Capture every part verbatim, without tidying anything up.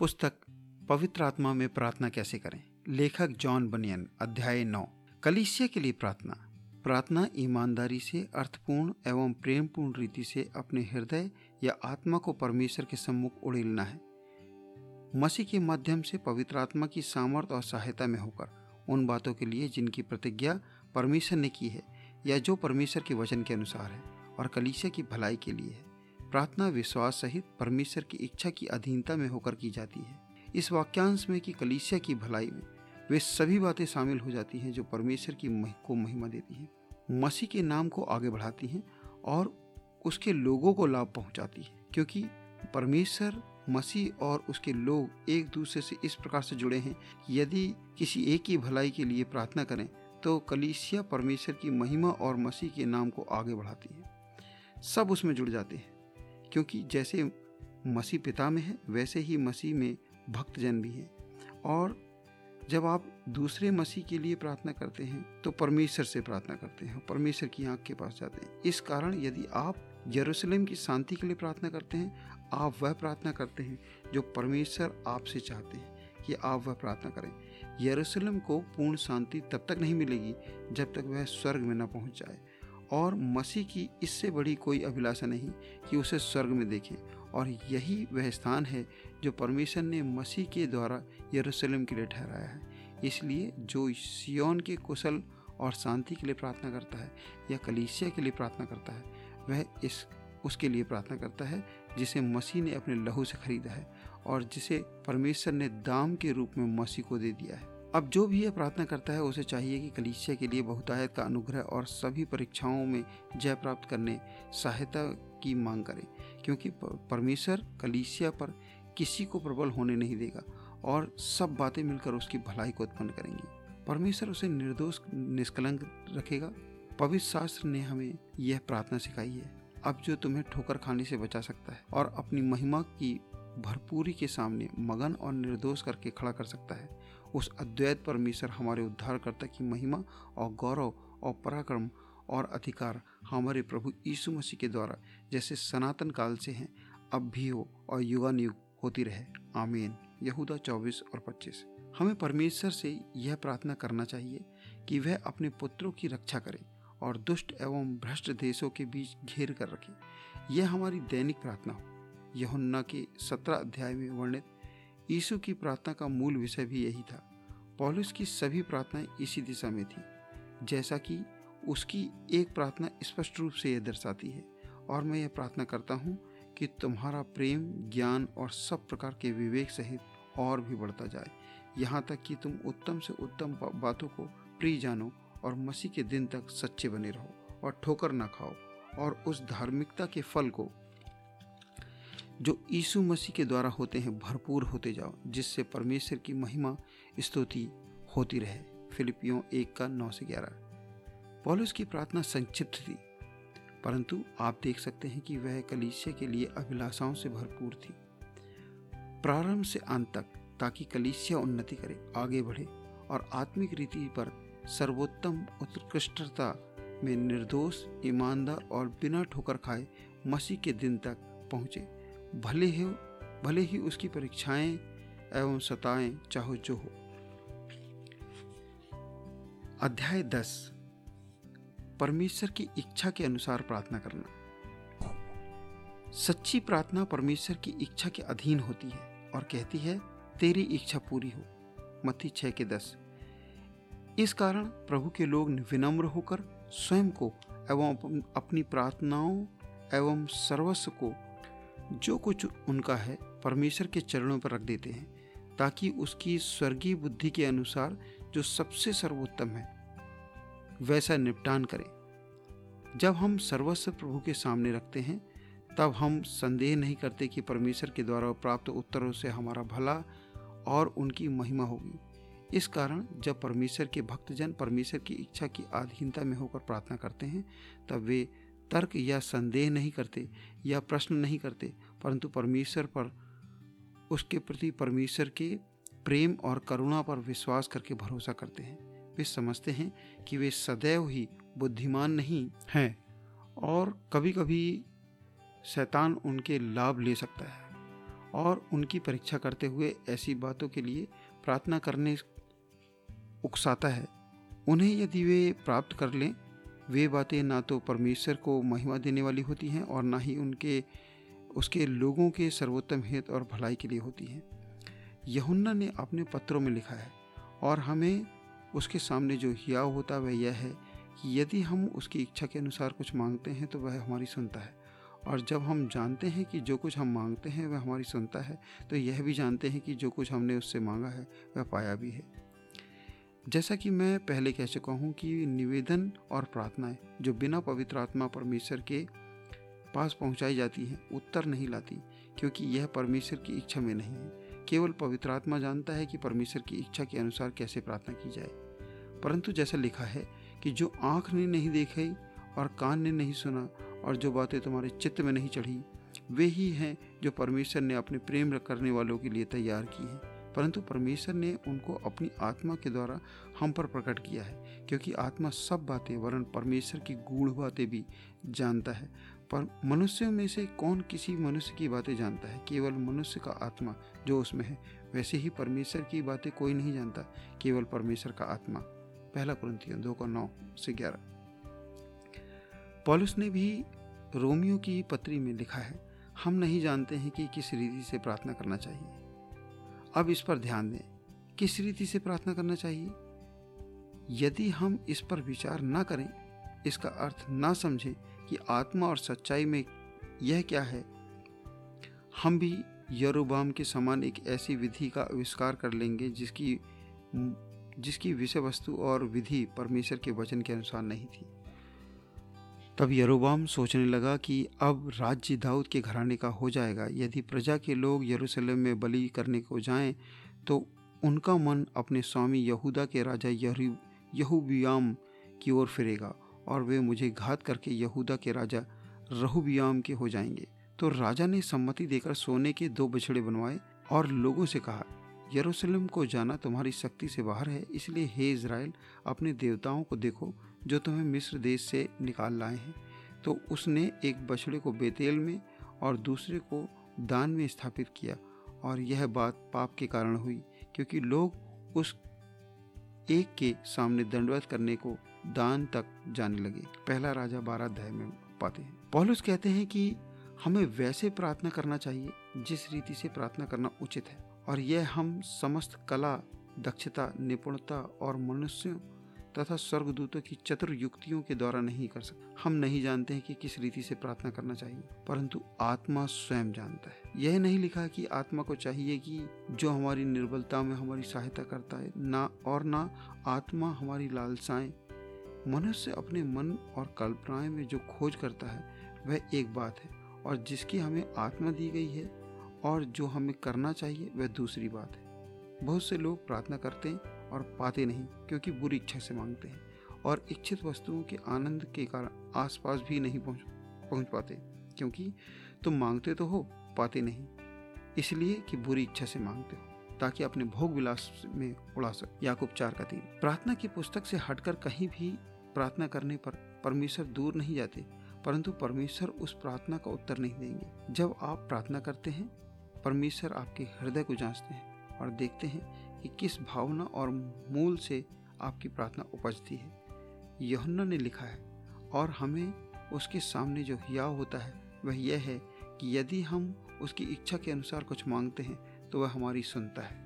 पुस्तक पवित्रात्मा में प्रार्थना कैसे करें, लेखक जॉन बनियन, अध्याय नौ। कलीसिया के लिए प्रार्थना। प्रार्थना ईमानदारी से, अर्थपूर्ण एवं प्रेमपूर्ण रीति से अपने हृदय या आत्मा को परमेश्वर के सम्मुख उड़ेलना है, मसीह के माध्यम से पवित्रात्मा की सामर्थ्य और सहायता में होकर, उन बातों के लिए जिनकी प्रतिज्ञा परमेश्वर ने की है या जो परमेश्वर के वचन के अनुसार है और कलीसिया की भलाई के लिए है। प्रार्थना विश्वास सहित परमेश्वर की इच्छा की अधीनता में होकर की जाती है। इस वाक्यांश में कि कलीसिया की भलाई में वे सभी बातें शामिल हो जाती हैं जो परमेश्वर की मह को महिमा देती हैं, मसीह के नाम को आगे बढ़ाती हैं और उसके लोगों को लाभ पहुंचाती है, क्योंकि परमेश्वर, मसीह और उसके लोग एक दूसरे से इस प्रकार से जुड़े हैं कि यदि किसी एक की भलाई के लिए प्रार्थना करें तो कलीसिया परमेश्वर की महिमा और मसीह के नाम को आगे बढ़ाती है। सब उसमें जुड़ जाते हैं, क्योंकि जैसे मसीह पिता में है वैसे ही मसीह में भक्तजन भी हैं। और जब आप दूसरे मसीह के लिए प्रार्थना करते हैं तो परमेश्वर से प्रार्थना करते हैं, परमेश्वर की आंख के पास जाते हैं। इस कारण यदि आप यरूशलेम की शांति के लिए प्रार्थना करते हैं, आप वह प्रार्थना करते हैं जो परमेश्वर आपसे चाहते हैं कि आप वह प्रार्थना करें। यरूशलेम को पूर्ण शांति तब तक नहीं मिलेगी जब तक वह स्वर्ग में न पहुंच जाए, और मसीह की इससे बड़ी कोई अभिलाषा नहीं कि उसे स्वर्ग में देखें, और यही वह स्थान है जो परमेश्वर ने मसीह के द्वारा यरूशलेम के लिए ठहराया है। इसलिए जो सिय्योन के कुशल और शांति के लिए प्रार्थना करता है या कलीसिया के लिए प्रार्थना करता है, वह इस उसके लिए प्रार्थना करता है जिसे मसीह ने अपने लहू से खरीदा है और जिसे परमेश्वर ने दाम के रूप में मसीह को दे दिया है। अब जो भी यह प्रार्थना करता है उसे चाहिए कि कलीसिया के लिए बहुतायत का अनुग्रह और सभी परीक्षाओं में जय प्राप्त करने सहायता की मांग करें, क्योंकि परमेश्वर कलीसिया पर किसी को प्रबल होने नहीं देगा और सब बातें मिलकर उसकी भलाई को उत्पन्न करेंगी। परमेश्वर उसे निर्दोष निष्कलंक रखेगा। पवित्र शास्त्र ने हमें यह प्रार्थना सिखाई है, अब जो तुम्हें ठोकर खाने से बचा सकता है और अपनी महिमा की भरपूरी के सामने मगन और निर्दोष करके खड़ा कर सकता है, उस अद्वैत परमेश्वर हमारे उद्धारकर्ता की महिमा और गौरव और पराक्रम और अधिकार हमारे प्रभु यीशु मसीह के द्वारा, जैसे सनातन काल से हैं, अब भी हो और युगानुयुग होती रहे। आमीन। यहूदा चौबीस और पच्चीस। हमें परमेश्वर से यह प्रार्थना करना चाहिए कि वह अपने पुत्रों की रक्षा करे और दुष्ट एवं भ्रष्ट देशों के बीच घेर कर रखे। यह हमारी दैनिक प्रार्थना हो। यूहन्ना के सत्रह अध्याय में वर्णित यीशु की प्रार्थना का मूल विषय भी यही था। पौलुस की सभी प्रार्थनाएं इसी दिशा में थी, जैसा कि उसकी एक प्रार्थना स्पष्ट रूप से यह दर्शाती है, और मैं यह प्रार्थना करता हूँ कि तुम्हारा प्रेम, ज्ञान और सब प्रकार के विवेक सहित और भी बढ़ता जाए, यहाँ तक कि तुम उत्तम से उत्तम बातों को प्रिय जानो और मसीह के दिन तक सच्चे बने रहो और ठोकर ना खाओ, और उस धार्मिकता के फल को जो यीशु मसीह के द्वारा होते हैं भरपूर होते जाओ, जिससे परमेश्वर की महिमा स्तुति होती रहे। फिलिपियों एक का नौ से ग्यारह। पौलुस की प्रार्थना संक्षिप्त थी, परंतु आप देख सकते हैं कि वह कलीसिया के लिए अभिलाषाओं से भरपूर थी, प्रारंभ से अंत तक, ताकि कलीसिया उन्नति करे, आगे बढ़े और आत्मिक रीति पर सर्वोत्तम उत्कृष्टता में निर्दोष, ईमानदार और बिना ठोकर खाए मसीह के दिन तक पहुँचे, भले ही भले ही उसकी परीक्षाएं एवं सताएं चाहो जो हो। अध्याय दस। परमेश्वर की इच्छा के अनुसार प्रार्थना करना। सच्ची प्रार्थना परमेश्वर की इच्छा के अधीन होती है और कहती है तेरी इच्छा पूरी हो। मत्ती छह के दस। इस कारण प्रभु के लोग विनम्र होकर स्वयं को एवं अपनी प्रार्थनाओं एवं सर्वस्व को, जो कुछ उनका है, परमेश्वर के चरणों पर रख देते हैं, ताकि उसकी स्वर्गीय बुद्धि के अनुसार जो सबसे सर्वोत्तम है वैसा निपटान करें। जब हम सर्वस्व प्रभु के सामने रखते हैं तब हम संदेह नहीं करते कि परमेश्वर के द्वारा प्राप्त उत्तरों से हमारा भला और उनकी महिमा होगी। इस कारण जब परमेश्वर के भक्तजन परमेश्वर की इच्छा की अधीनता में होकर प्रार्थना करते हैं तब वे तर्क या संदेह नहीं करते या प्रश्न नहीं करते, परंतु परमेश्वर पर, उसके प्रति परमेश्वर के प्रेम और करुणा पर विश्वास करके भरोसा करते हैं। वे समझते हैं कि वे सदैव ही बुद्धिमान नहीं हैं और कभी कभी शैतान उनके लाभ ले सकता है और उनकी परीक्षा करते हुए ऐसी बातों के लिए प्रार्थना करने उकसाता है। उन्हें यदि वे प्राप्त कर लें, वे बातें ना तो परमेश्वर को महिमा देने वाली होती हैं और ना ही उनके उसके लोगों के सर्वोत्तम हित और भलाई के लिए होती हैं। यूहन्ना ने अपने पत्रों में लिखा है और हमें उसके सामने जो हियाव होता वह यह है कि यदि हम उसकी इच्छा के अनुसार कुछ मांगते हैं तो वह हमारी सुनता है, और जब हम जानते हैं कि जो कुछ हम मांगते हैं वह हमारी सुनता है तो यह भी जानते हैं कि जो कुछ हमने उससे मांगा है वह पाया भी है। जैसा कि मैं पहले कह चुका हूँ कि निवेदन और प्रार्थनाएं जो बिना पवित्रात्मा परमेश्वर के पास पहुँचाई जाती हैं उत्तर नहीं लाती, क्योंकि यह परमेश्वर की इच्छा में नहीं है। केवल पवित्रात्मा जानता है कि परमेश्वर की इच्छा के अनुसार कैसे प्रार्थना की जाए। परंतु जैसा लिखा है कि जो आँख ने नहीं देखी और कान ने नहीं सुना और जो बातें तुम्हारे चित्त में नहीं चढ़ी, वे ही हैं जो परमेश्वर ने अपने प्रेम करने वालों के लिए तैयार की हैं, परंतु परमेश्वर ने उनको अपनी आत्मा के द्वारा हम पर प्रकट किया है, क्योंकि आत्मा सब बातें वरन परमेश्वर की गूढ़ बातें भी जानता है। पर मनुष्यों में से कौन किसी मनुष्य की बातें जानता है? केवल मनुष्य का आत्मा जो उसमें है। वैसे ही परमेश्वर की बातें कोई नहीं जानता, केवल परमेश्वर का आत्मा। पहला कुरिन्थियों दो का नौ से ग्यारह। पौलुस ने भी रोमियो की पत्री में लिखा है, हम नहीं जानते हैं कि किस रीति से प्रार्थना करना चाहिए। अब इस पर ध्यान दें, किस रीति से प्रार्थना करना चाहिए। यदि हम इस पर विचार ना करें, इसका अर्थ ना समझें कि आत्मा और सच्चाई में यह क्या है, हम भी यरोबाम के समान एक ऐसी विधि का आविष्कार कर लेंगे जिसकी जिसकी विषय वस्तु और विधि परमेश्वर के वचन के अनुसार नहीं थी। तब यरोबाम सोचने लगा कि अब राज्य दाऊद के घराने का हो जाएगा। यदि प्रजा के लोग यरूशलेम में बलि करने को जाएं, तो उनका मन अपने स्वामी यहूदा के राजा यहूबियाम की ओर फिरेगा और वे मुझे घात करके यहूदा के राजा रहुबियाम के हो जाएंगे। तो राजा ने सम्मति देकर सोने के दो बछड़े बनवाए और लोगों से कहा, यरूशलेम को जाना तुम्हारी शक्ति से बाहर है, इसलिए हे इज़राइल, अपने देवताओं को देखो जो तुम्हें मिस्र देश से निकाल लाए हैं। तो उसने एक बछड़े को बेतेल में और दूसरे को दान में स्थापित किया, और यह बात पाप के कारण हुई, क्योंकि लोग उस एक के सामने दंडवत करने को दान तक जाने लगे। पहला राजा बारह अध्याय में पाते हैं। पौलुस कहते हैं कि हमें वैसे प्रार्थना करना चाहिए जिस रीति से प्रार्थना करना उचित है, और यह हम समस्त कला, दक्षता, निपुणता और मनुष्यों तथा स्वर्गदूतों की चतुर युक्तियों के द्वारा नहीं कर सकते। हम नहीं जानते हैं कि किस रीति से प्रार्थना करना चाहिए, परंतु आत्मा स्वयं जानता है। यह नहीं लिखा कि आत्मा को चाहिए कि जो हमारी निर्बलता में हमारी सहायता करता है, ना और ना आत्मा हमारी लालसाएं। मनुष्य अपने मन और कल्पनाएं में जो खोज करता है वह एक बात है, और जिसकी हमें आत्मा दी गई है और जो हमें करना चाहिए वह दूसरी बात है। बहुत से लोग प्रार्थना करते हैं और पाते नहीं, क्योंकि बुरी इच्छा से मांगते हैं और इच्छित वस्तुओं के आनंद के कारण आसपास भी नहीं पहुंच पहुंच पाते, क्योंकि तुम मांगते तो हो, पाते नहीं, इसलिए कि बुरी इच्छा से मांगते हो, ताकि अपने भोग विलास में उड़ा सको। याकूब चार का तीन। प्रार्थना की पुस्तक से हटकर कहीं भी प्रार्थना करने पर परमेश्वर दूर नहीं जाते, परंतु परमेश्वर उस प्रार्थना का उत्तर नहीं देंगे। जब आप प्रार्थना करते हैं, परमेश्वर आपके हृदय को जांचते हैं और देखते हैं कि किस भावना और मूल से आपकी प्रार्थना उपजती है। यूहन्ना ने लिखा है, और हमें उसके सामने जो हियाव होता है वह यह है कि यदि हम उसकी इच्छा के अनुसार कुछ मांगते हैं तो वह हमारी सुनता है।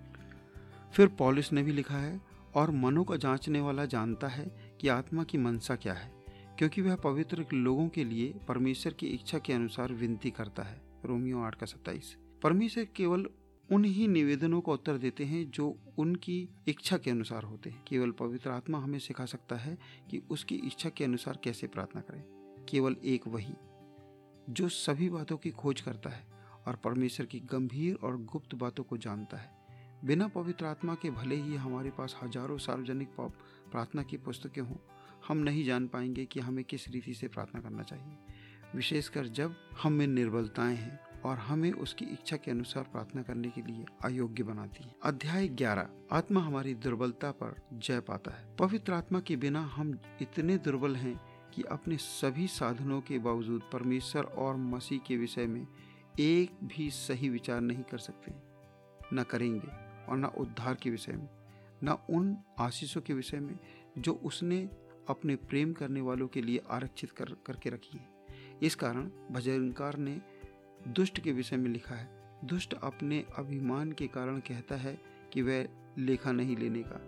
फिर पौलुस ने भी लिखा है, और मनों का जांचने वाला जानता है कि आत्मा की मनसा क्या है, क्योंकि वह पवित्र लोगों के लिए परमेश्वर की इच्छा के अनुसार विनती करता है। रोमियो आठ का सत्ताईस। परमेश्वर केवल उन्हीं निवेदनों का उत्तर देते हैं जो उनकी इच्छा के अनुसार होते हैं। केवल पवित्र आत्मा हमें सिखा सकता है कि उसकी इच्छा के अनुसार कैसे प्रार्थना करें। केवल एक वही जो सभी बातों की खोज करता है और परमेश्वर की गंभीर और गुप्त बातों को जानता है। बिना पवित्र आत्मा के भले ही हमारे पास हजारों सार्वजनिक प्रार्थना की पुस्तकें हों, हम नहीं जान पाएंगे कि हमें किस रीति से प्रार्थना करना चाहिए, विशेषकर जब हम में निर्बलताएँ हैं और हमें उसकी इच्छा के अनुसार प्रार्थना करने के लिए अयोग्य बनाती है। अध्याय ग्यारह। आत्मा हमारी दुर्बलता पर जय पाता है। पवित्र आत्मा के बिना हम इतने दुर्बल हैं कि अपने सभी साधनों के बावजूद परमेश्वर और मसीह के विषय में एक भी सही विचार नहीं कर सकते, न करेंगे, और न उद्धार के विषय में, न उन आशीषों के विषय में जो उसने अपने प्रेम करने वालों के लिए आरक्षित कर करके रखी है। इस कारण भजनकार ने दुष्ट के विषय में लिखा है, दुष्ट अपने अभिमान के कारण कहता है कि वह लेखा नहीं लेने का,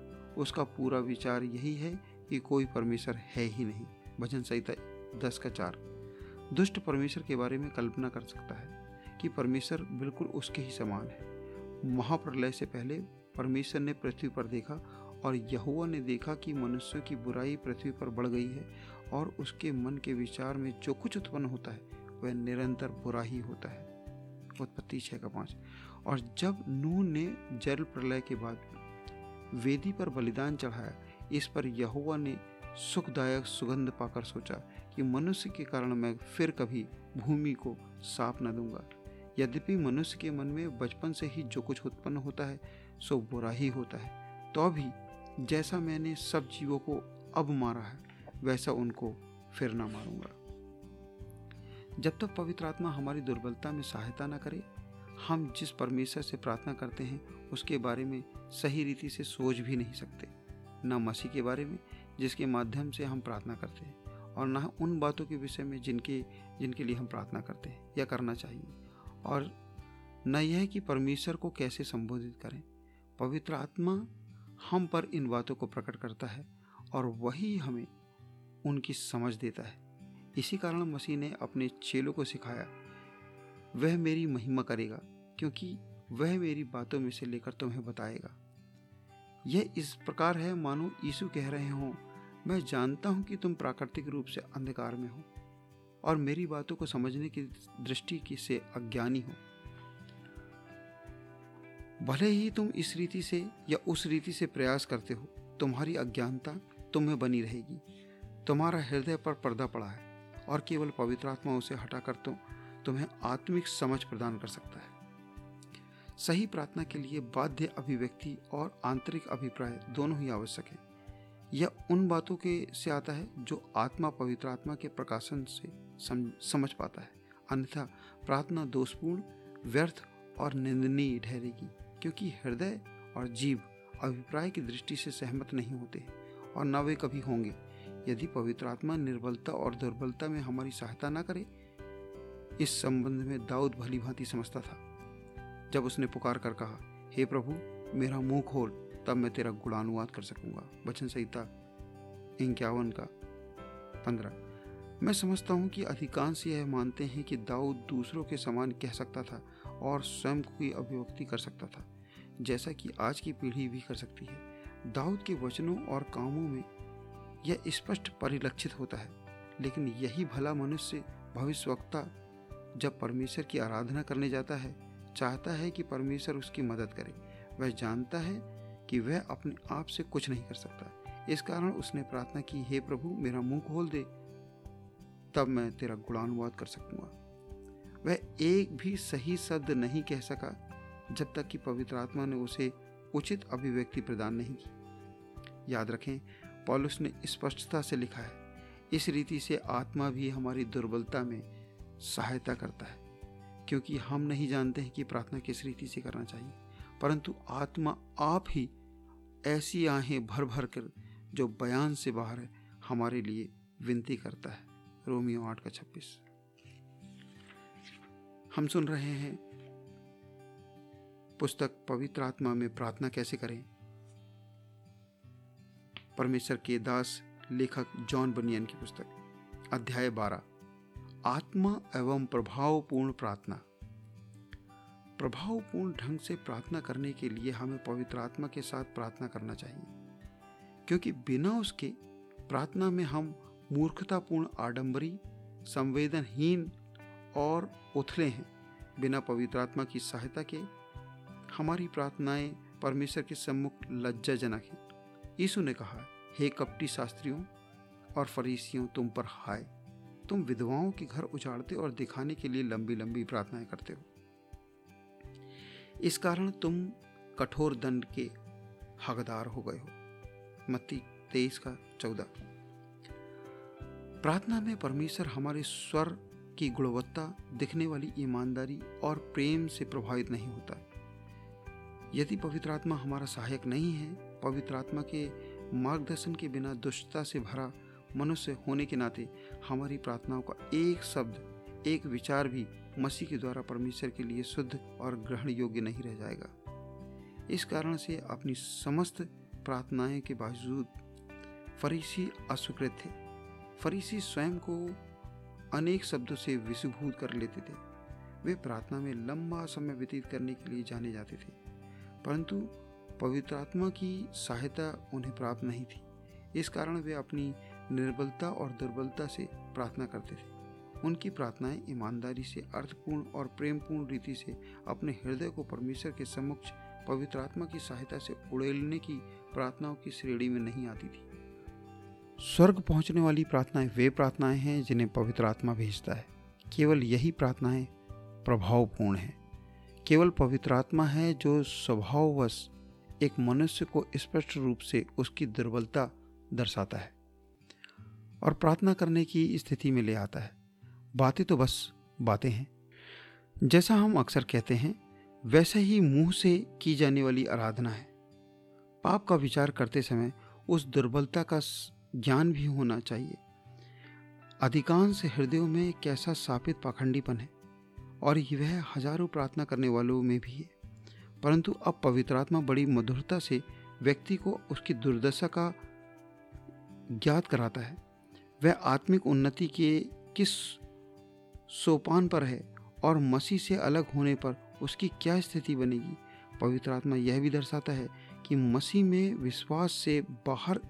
उसका पूरा विचार यही है कि कोई परमेश्वर है ही नहीं। भजन संहिता दस का चार। दुष्ट परमेश्वर के बारे में कल्पना कर सकता है कि परमेश्वर बिल्कुल उसके ही समान है। महाप्रलय से पहले परमेश्वर ने पृथ्वी पर देखा और यहोवा ने देखा कि मनुष्यों की बुराई पृथ्वी पर बढ़ गई है और उसके मन के विचार में जो कुछ उत्पन्न होता है वह निरंतर बुरा ही होता है। उत्पत्ति छः का पाँच। और जब नून ने जल प्रलय के बाद वेदी पर बलिदान चढ़ाया, इस पर यहोवा ने सुखदायक सुगंध पाकर सोचा कि मनुष्य के कारण मैं फिर कभी भूमि को साफ न दूंगा। यद्यपि मनुष्य के मन में बचपन से ही जो कुछ उत्पन्न होता है सो बुरा ही होता है, तो भी जैसा मैंने सब जीवों को अब मारा है वैसा उनको फिर ना मारूंगा। जब तक पवित्र आत्मा हमारी दुर्बलता में सहायता न करे, हम जिस परमेश्वर से प्रार्थना करते हैं उसके बारे में सही रीति से सोच भी नहीं सकते, न मसीह के बारे में जिसके माध्यम से हम प्रार्थना करते हैं, और न उन बातों के विषय में जिनके जिनके लिए हम प्रार्थना करते हैं या करना चाहिए, और न यह कि परमेश्वर को कैसे संबोधित करें। पवित्र आत्मा हम पर इन बातों को प्रकट करता है और वही हमें उनकी समझ देता है। इसी कारण मसीह ने अपने चेलों को सिखाया, वह मेरी महिमा करेगा क्योंकि वह मेरी बातों में से लेकर तुम्हें बताएगा। यह इस प्रकार है मानो यीशु कह रहे हों, मैं जानता हूं कि तुम प्राकृतिक रूप से अंधकार में हो और मेरी बातों को समझने की दृष्टि की से अज्ञानी हो। भले ही तुम इस रीति से या उस रीति से प्रयास करते हो, तुम्हारी अज्ञानता तुम्हें बनी रहेगी। तुम्हारा हृदय पर पर्दा पड़ा है और केवल पवित्र आत्मा उसे हटाकर तो तुम्हें आत्मिक समझ प्रदान कर सकता है। सही प्रार्थना के लिए बाध्य अभिव्यक्ति और आंतरिक अभिप्राय दोनों ही आवश्यक है। यह उन बातों के से आता है जो आत्मा पवित्र आत्मा के प्रकाशन से समझ पाता है, अन्यथा प्रार्थना दोषपूर्ण, व्यर्थ और निंदनीय ठहरेगी, क्योंकि हृदय और जीभ अभिप्राय की दृष्टि से सहमत नहीं होते और न वे कभी होंगे। यदि पवित्र आत्मा निर्बलता और दुर्बलता में हमारी सहायता न करे, इस संबंध में दाऊद भली भांति समझता था। जब उसने पुकार कर कहा, हे प्रभु मेरा मुंह खोल, तब मैं तेरा गुणानुवाद कर सकूंगा। वचन संहिता इक्यावन का पंद्रह। मैं समझता हूँ कि अधिकांश यह मानते हैं कि दाऊद दूसरों के समान कह सकता था और स्वयं की अभिव्यक्ति कर सकता था, जैसा कि आज की पीढ़ी भी कर सकती है। दाऊद के वचनों और कामों में यह स्पष्ट परिलक्षित होता है, लेकिन यही भला मनुष्य भविष्यवक्ता जब परमेश्वर की आराधना करने जाता है, चाहता है कि परमेश्वर उसकी मदद करे। वह जानता है कि वह अपने आप से कुछ नहीं कर सकता, इस कारण उसने प्रार्थना की, हे प्रभु मेरा मुंह खोल दे, तब मैं तेरा गुणानुवाद कर सकूंगा। वह एक भी सही शब्द नहीं कह सका जब तक कि पवित्र आत्मा ने उसे उचित अभिव्यक्ति प्रदान नहीं की। याद रखें, पौलुस ने स्पष्टता से लिखा है, इस रीति से आत्मा भी हमारी दुर्बलता में सहायता करता है, क्योंकि हम नहीं जानते हैं कि प्रार्थना किस रीति से करना चाहिए, परंतु आत्मा आप ही ऐसी आहें भर भर कर जो बयान से बाहर है हमारे लिए विनती करता है। रोमियो आठ का छब्बीस। हम सुन रहे हैं पुस्तक पवित्र आत्मा में प्रार्थना कैसे करें। परमेश्वर के दास लेखक जॉन बनियन की पुस्तक, अध्याय बारह, आत्मा एवं प्रभावपूर्ण प्रार्थना। प्रभावपूर्ण ढंग से प्रार्थना करने के लिए हमें पवित्र आत्मा के साथ प्रार्थना करना चाहिए, क्योंकि बिना उसके प्रार्थना में हम मूर्खतापूर्ण, आडंबरी, संवेदनहीन और उथले हैं। बिना पवित्र आत्मा की सहायता के हमारी प्रार्थनाएं परमेश्वर के सम्मुख लज्जाजनक हैं। यीशु ने कहा, हे कपटी शास्त्रियों और फरीसियों, तुम पर हाय, तुम विधवाओं के घर उजाड़ते और दिखाने के लिए लंबी लंबी प्रार्थनाएं करते हो, इस कारण तुम कठोर दंड के हकदार हो गए हो। मत्ती तेईस का चौदह। प्रार्थना में परमेश्वर हमारे स्वर की गुणवत्ता दिखने वाली ईमानदारी और प्रेम से प्रभावित नहीं होता। यदि पवित्रात्मा हमारा सहायक नहीं है, पवित्रात्मा के मार्गदर्शन के बिना दुष्टता से भरा मनुष्य होने के नाते हमारी प्रार्थनाओं का एक शब्द, एक विचार भी मसीह के द्वारा परमेश्वर के लिए शुद्ध और ग्रहण योग्य नहीं रह जाएगा। इस कारण से अपनी समस्त प्रार्थनाएं के बावजूद फरीसी अस्वीकृत थे। फरीसी स्वयं को अनेक शब्दों से विषीभूत कर लेते थे। वे प्रार्थना में लंबा समय व्यतीत करने के लिए जाने जाते थे, परंतु पवित्रात्मा की सहायता उन्हें प्राप्त नहीं थी। इस कारण वे अपनी निर्बलता और दुर्बलता से प्रार्थना करते थे। उनकी प्रार्थनाएं ईमानदारी से, अर्थपूर्ण और प्रेमपूर्ण रीति से अपने हृदय को परमेश्वर के समक्ष पवित्र आत्मा की सहायता से उड़ेलने की प्रार्थनाओं की श्रेणी में नहीं आती थी। स्वर्ग पहुंचने वाली प्रार्थनाएं वे प्रार्थनाएं हैं जिन्हें पवित्र आत्मा भेजता है। केवल यही प्रार्थनाएं प्रभावपूर्ण हैं। केवल पवित्र आत्मा है जो स्वभाववश एक मनुष्य को स्पष्ट रूप से उसकी दुर्बलता दर्शाता है और प्रार्थना करने की स्थिति में ले आता है। बातें तो बस बातें हैं। जैसा हम अक्सर कहते हैं, वैसा ही मुंह से की जाने वाली आराधना है। पाप का विचार करते समय उस दुर्बलता का ज्ञान भी होना चाहिए। अधिकांश हृदयों में कैसा सापित पाखंडीपन है, और यह हजारों प्रार्थना करने वालों में भी है। परंतु अब पवित्र आत्मा बड़ी मधुरता से व्यक्ति को उसकी दुर्दशा का ज्ञात कराता है। वह आत्मिक उन्नति के किस सोपान पर है और मसीह से अलग होने पर उसकी क्या स्थिति बनेगी। पवित्र आत्मा यह भी दर्शाता है कि मसीह में विश्वास से बाहर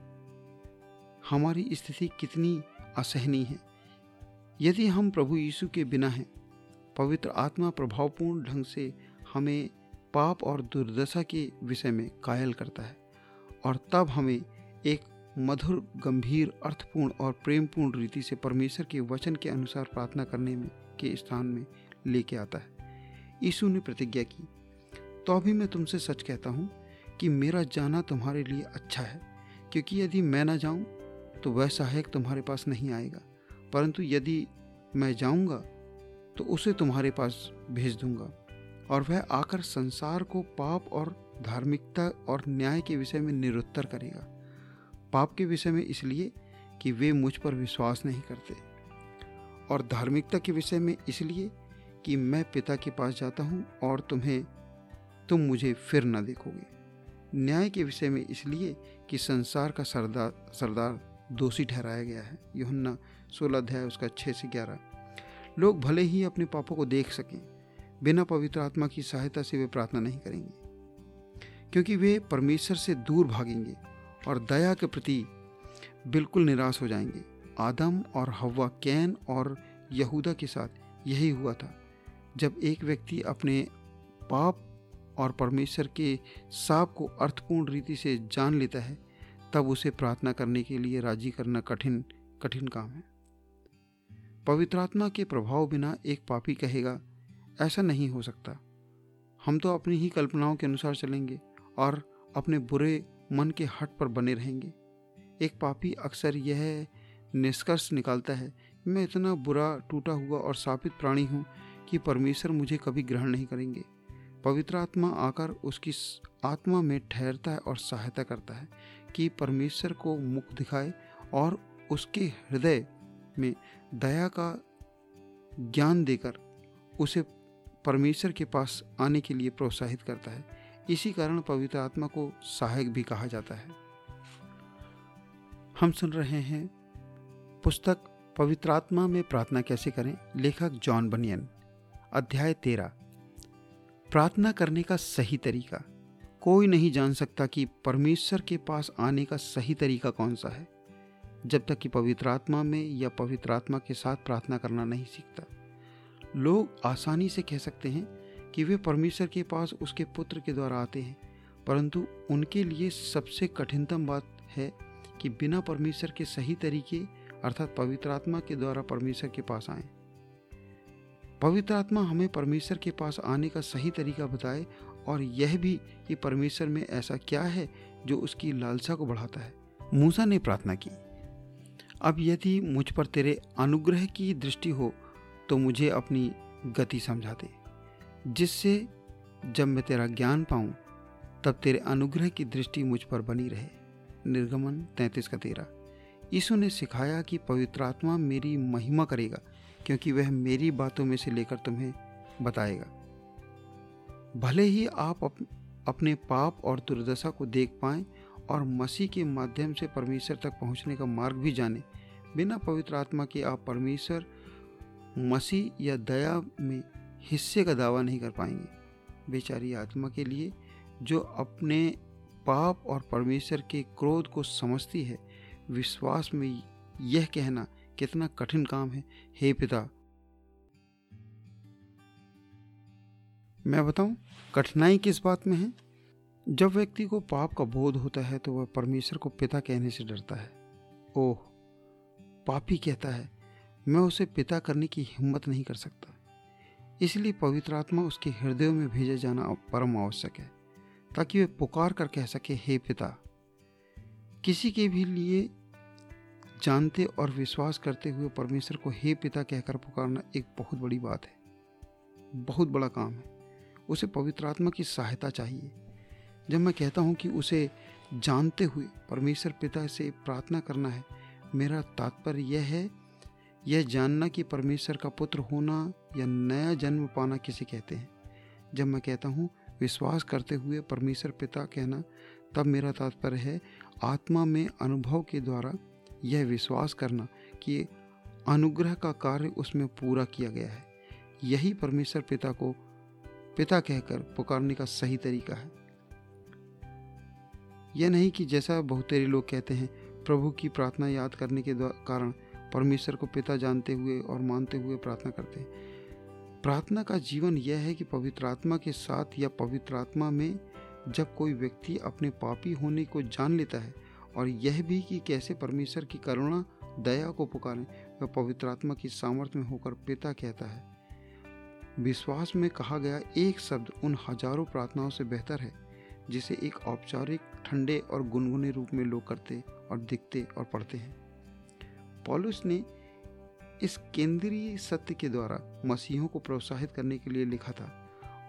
हमारी स्थिति कितनी असहनीय है। यदि हम प्रभु यीशु के बिना हैं, पवित्र आत्मा प्रभावपूर्ण ढंग से हमें पाप और दुर्दशा के विषय में कायल करता है, और तब हमें एक मधुर, गंभीर, अर्थपूर्ण और प्रेमपूर्ण रीति से परमेश्वर के वचन के अनुसार प्रार्थना करने में के स्थान में लेके आता है। यीशु ने प्रतिज्ञा की, तो भी मैं तुमसे सच कहता हूँ कि मेरा जाना तुम्हारे लिए अच्छा है, क्योंकि यदि मैं ना जाऊँ तो वह सहायक तुम्हारे पास नहीं आएगा, परंतु यदि मैं जाऊँगा तो उसे तुम्हारे पास भेज दूँगा, और वह आकर संसार को पाप और धार्मिकता और न्याय के विषय में निरुत्तर करेगा। पाप के विषय में इसलिए कि वे मुझ पर विश्वास नहीं करते, और धार्मिकता के विषय में इसलिए कि मैं पिता के पास जाता हूँ और तुम्हें तुम मुझे फिर न देखोगे। न्याय के विषय में इसलिए कि संसार का सरदार सरदार दोषी ठहराया गया है। यूहन्ना सोलह अध्याय उसका छः से ग्यारह। लोग भले ही अपने पापों को देख सकें, बिना पवित्र आत्मा की सहायता से वे प्रार्थना नहीं करेंगे, क्योंकि वे परमेश्वर से दूर भागेंगे और दया के प्रति बिल्कुल निराश हो जाएंगे। आदम और हव्वा, कैन और यहूदा के साथ यही हुआ था। जब एक व्यक्ति अपने पाप और परमेश्वर के साप को अर्थपूर्ण रीति से जान लेता है, तब उसे प्रार्थना करने के लिए राजी करना कठिन कठिन काम है। पवित्रात्मा के प्रभाव बिना एक पापी कहेगा, ऐसा नहीं हो सकता, हम तो अपनी ही कल्पनाओं के अनुसार चलेंगे और अपने बुरे मन के हट पर बने रहेंगे। एक पापी अक्सर यह निष्कर्ष निकालता है, मैं इतना बुरा, टूटा हुआ और शापित प्राणी हूँ कि परमेश्वर मुझे कभी ग्रहण नहीं करेंगे। पवित्र आत्मा आकर उसकी आत्मा में ठहरता है और सहायता करता है कि परमेश्वर को मुख दिखाए और उसके हृदय में दया का ज्ञान देकर उसे परमेश्वर के पास आने के लिए प्रोत्साहित करता है। इसी कारण पवित्र आत्मा को सहायक भी कहा जाता है। हम सुन रहे हैं पुस्तक पवित्र आत्मा में प्रार्थना कैसे करें, लेखक जॉन बनियन, अध्याय तेरह। प्रार्थना करने का सही तरीका। कोई नहीं जान सकता कि परमेश्वर के पास आने का सही तरीका कौन सा है, जब तक कि पवित्र आत्मा में या पवित्र आत्मा के साथ प्रार्थना करना नहीं सीखता। लोग आसानी से कह सकते हैं कि वे परमेश्वर के पास उसके पुत्र के द्वारा आते हैं, परंतु उनके लिए सबसे कठिनतम बात है कि बिना परमेश्वर के सही तरीके अर्थात पवित्र आत्मा के द्वारा परमेश्वर के पास आएं। पवित्र आत्मा हमें परमेश्वर के पास आने का सही तरीका बताए, और यह भी कि परमेश्वर में ऐसा क्या है जो उसकी लालसा को बढ़ाता है। मूसा ने प्रार्थना की, अब यदि मुझ पर तेरे अनुग्रह की दृष्टि हो तो मुझे अपनी गति समझा दे, जिससे जब मैं तेरा ज्ञान पाऊँ तब तेरे अनुग्रह की दृष्टि मुझ पर बनी रहे। निर्गमन तैंतीस का तेरह। यीशु ने सिखाया कि पवित्रात्मा मेरी महिमा करेगा, क्योंकि वह मेरी बातों में से लेकर तुम्हें बताएगा। भले ही आप अप, अपने पाप और दुर्दशा को देख पाएं और मसीह के माध्यम से परमेश्वर तक पहुंचने का मार्ग भी जाने, बिना पवित्रात्मा के आप परमेश्वर, मसीह या दया में हिस्से का दावा नहीं कर पाएंगे। बेचारी आत्मा के लिए जो अपने पाप और परमेश्वर के क्रोध को समझती है, विश्वास में यह कहना कितना कठिन काम है, हे पिता। मैं बताऊं, कठिनाई किस बात में है? जब व्यक्ति को पाप का बोध होता है तो वह परमेश्वर को पिता कहने से डरता है। ओह, पापी कहता है, मैं उसे पिता करने की हिम्मत नहीं कर सकता। इसलिए पवित्र आत्मा उसके हृदय में भेजे जाना परम आवश्यक है, ताकि वे पुकार कर कह सके, हे पिता। किसी के भी लिए जानते और विश्वास करते हुए परमेश्वर को हे पिता कहकर पुकारना एक बहुत बड़ी बात है, बहुत बड़ा काम है। उसे पवित्र आत्मा की सहायता चाहिए। जब मैं कहता हूँ कि उसे जानते हुए परमेश्वर पिता से प्रार्थना करना है, मेरा तात्पर्य यह है, यह जानना कि परमेश्वर का पुत्र होना या नया जन्म पाना किसे कहते हैं। जब मैं कहता हूँ विश्वास करते हुए परमेश्वर पिता कहना, तब मेरा तात्पर्य है आत्मा में अनुभव के द्वारा यह विश्वास करना कि अनुग्रह का कार्य उसमें पूरा किया गया है। यही परमेश्वर पिता को पिता कहकर पुकारने का सही तरीका है। यह नहीं कि जैसा बहुतेरे लोग कहते हैं, प्रभु की प्रार्थना याद करने के कारण परमेश्वर को पिता जानते हुए और मानते हुए प्रार्थना करते हैं। प्रार्थना का जीवन यह है कि पवित्र आत्मा के साथ या पवित्र आत्मा में जब कोई व्यक्ति अपने पापी होने को जान लेता है, और यह भी कि कैसे परमेश्वर की करुणा दया को पुकारें, वह पवित्र आत्मा की सामर्थ्य में होकर पिता कहता है। विश्वास में कहा गया एक शब्द उन हजारों प्रार्थनाओं से बेहतर है जिसे एक औपचारिक, ठंडे और गुनगुने रूप में लोग करते और दिखते और पढ़ते हैं। पौलुस ने इस केंद्रीय सत्य के द्वारा मसीहों को प्रोत्साहित करने के लिए लिखा था,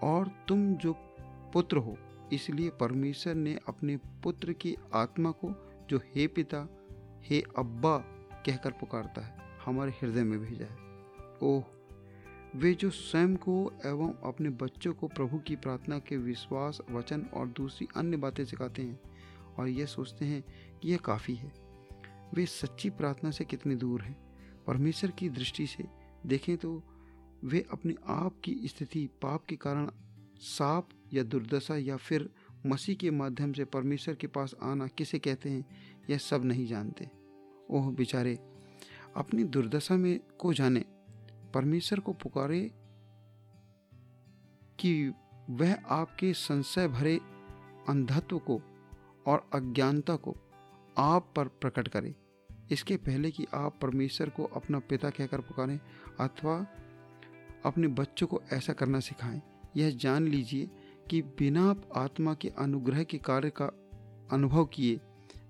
और तुम जो पुत्र हो, इसलिए परमेश्वर ने अपने पुत्र की आत्मा को, जो हे पिता, हे अब्बा कहकर पुकारता है, हमारे हृदय में भेजा है। ओह, वे जो स्वयं को एवं अपने बच्चों को प्रभु की प्रार्थना के विश्वास, वचन और दूसरी अन्य बातें सिखाते हैं और यह सोचते हैं कि यह काफ़ी है, वे सच्ची प्रार्थना से कितने दूर हैं। परमेश्वर की दृष्टि से देखें तो वे अपने आप की स्थिति, पाप के कारण साप या दुर्दशा, या फिर मसीह के माध्यम से परमेश्वर के पास आना किसे कहते हैं, यह सब नहीं जानते। ओह बेचारे, अपनी दुर्दशा में को जाने, परमेश्वर को पुकारे कि वह आपके संशय भरे अंधत्व को और अज्ञानता को आप पर प्रकट करे, इसके पहले कि आप परमेश्वर को अपना पिता कहकर पुकारें अथवा अपने बच्चों को ऐसा करना सिखाएं। यह जान लीजिए कि बिना आत्मा के अनुग्रह के कार्य का अनुभव किए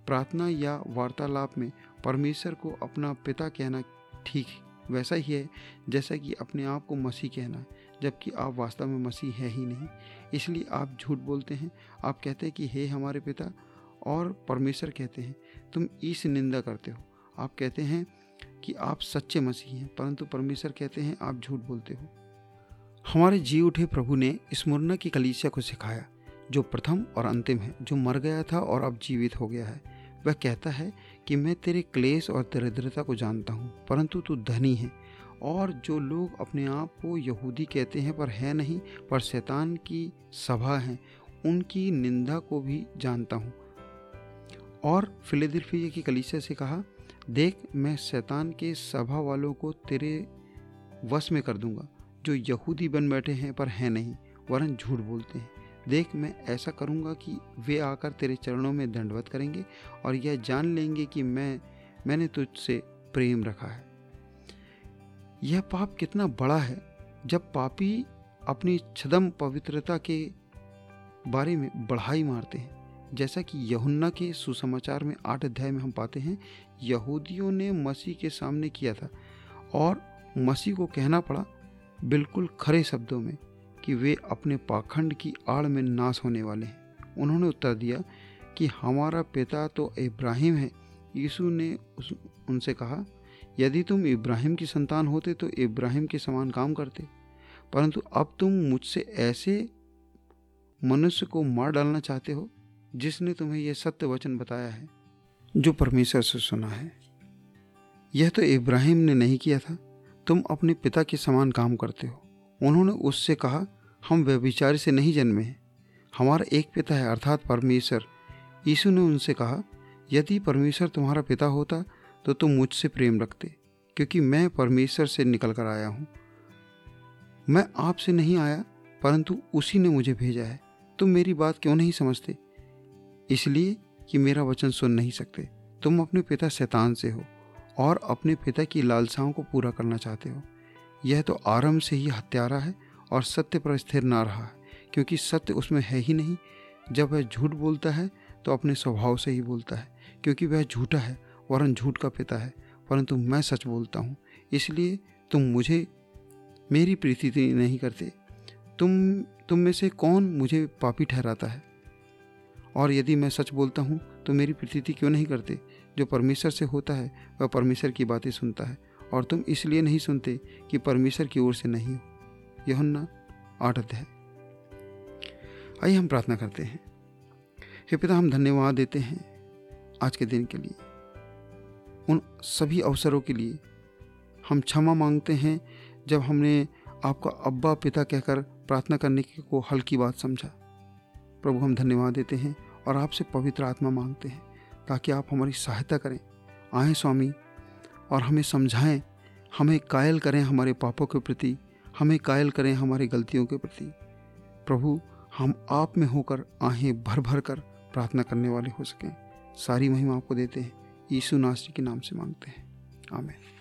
प्रार्थना या वार्तालाप में परमेश्वर को अपना पिता कहना ठीक वैसा ही है जैसा कि अपने आप को मसीह कहना, जबकि आप वास्तव में मसीह है ही नहीं। इसलिए आप झूठ बोलते हैं। आप कहते हैं कि हे हमारे पिता, और परमेश्वर कहते हैं तुम इस निंदा करते हो। आप कहते हैं कि आप सच्चे मसीह हैं, परंतु परमेश्वर कहते हैं आप झूठ बोलते हो। हमारे जी उठे प्रभु ने स्मुरना की कलीसिया को सिखाया, जो प्रथम और अंतिम है, जो मर गया था और अब जीवित हो गया है। वह कहता है कि मैं तेरे क्लेश और दरिद्रता को जानता हूँ, परंतु तू धनी है। और जो लोग अपने आप को यहूदी कहते हैं पर है नहीं, पर शैतान की सभा हैं, उनकी निंदा को भी जानता हूँ। और फिलिदेल्फिया की कलीसिया से कहा, देख, मैं शैतान के सभा वालों को तेरे वश में कर दूंगा, जो यहूदी बन बैठे हैं पर है नहीं, वरन झूठ बोलते हैं। देख, मैं ऐसा करूँगा कि वे आकर तेरे चरणों में दंडवत करेंगे और यह जान लेंगे कि मैं मैंने तुझसे प्रेम रखा है। यह पाप कितना बड़ा है! जब पापी अपनी छदम पवित्रता के बारे में बढ़ाई मारते हैं, जैसा कि यूहन्ना के सुसमाचार में आठ अध्याय में हम पाते हैं, यहूदियों ने मसीह के सामने किया था और मसीह को कहना पड़ा बिल्कुल खरे शब्दों में कि वे अपने पाखंड की आड़ में नाश होने वाले हैं। उन्होंने उत्तर दिया कि हमारा पिता तो इब्राहिम है। यीशु ने उस, उनसे कहा, यदि तुम इब्राहिम की संतान होते तो इब्राहिम के समान काम करते, परंतु अब तुम मुझसे ऐसे मनुष्य को मार डालना चाहते हो जिसने तुम्हें यह सत्य वचन बताया है जो परमेश्वर से सुना है। यह तो इब्राहिम ने नहीं किया था। तुम अपने पिता के समान काम करते हो। उन्होंने उससे कहा, हम व्यभिचारी से नहीं जन्मे हैं, हमारा एक पिता है अर्थात परमेश्वर। यीशु ने उनसे कहा, यदि परमेश्वर तुम्हारा पिता होता तो तुम मुझसे प्रेम रखते, क्योंकि मैं परमेश्वर से निकल कर आया हूँ। मैं आपसे नहीं आया, परंतु उसी ने मुझे भेजा है। तुम मेरी बात क्यों नहीं समझते? इसलिए कि मेरा वचन सुन नहीं सकते। तुम अपने पिता शैतान से हो और अपने पिता की लालसाओं को पूरा करना चाहते हो। यह तो आरंभ से ही हत्यारा है और सत्य पर स्थिर ना रहा है, क्योंकि सत्य उसमें है ही नहीं। जब वह झूठ बोलता है तो अपने स्वभाव से ही बोलता है, क्योंकि वह झूठा है वरन झूठ का पिता है। परंतु मैं सच बोलता हूँ। इसलिए तुम मुझे मेरी प्रीति नहीं करते। तुम तुम में से कौन मुझे पापी ठहराता है? और यदि मैं सच बोलता हूँ तो मेरी प्रीति क्यों नहीं करते? जो परमेश्वर से होता है वह परमेश्वर की बातें सुनता है, और तुम इसलिए नहीं सुनते कि परमेश्वर की ओर से नहीं हो। यूहन्ना आठ अध्याय। आइए हम प्रार्थना करते हैं। हे पिता, हम धन्यवाद देते हैं आज के दिन के लिए, उन सभी अवसरों के लिए। हम क्षमा मांगते हैं जब हमने आपका अब्बा पिता कहकर प्रार्थना करने को हल्की बात समझा। प्रभु, हम धन्यवाद देते हैं और आपसे पवित्र आत्मा मांगते हैं ताकि आप हमारी सहायता करें। आएं स्वामी और हमें समझाएं, हमें कायल करें हमारे पापों के प्रति, हमें कायल करें हमारी गलतियों के प्रति। प्रभु, हम आप में होकर आहें भर भर कर प्रार्थना करने वाले हो सकें। सारी महिमा आपको देते हैं। यीशु नासरी के नाम से मांगते हैं, आमीन।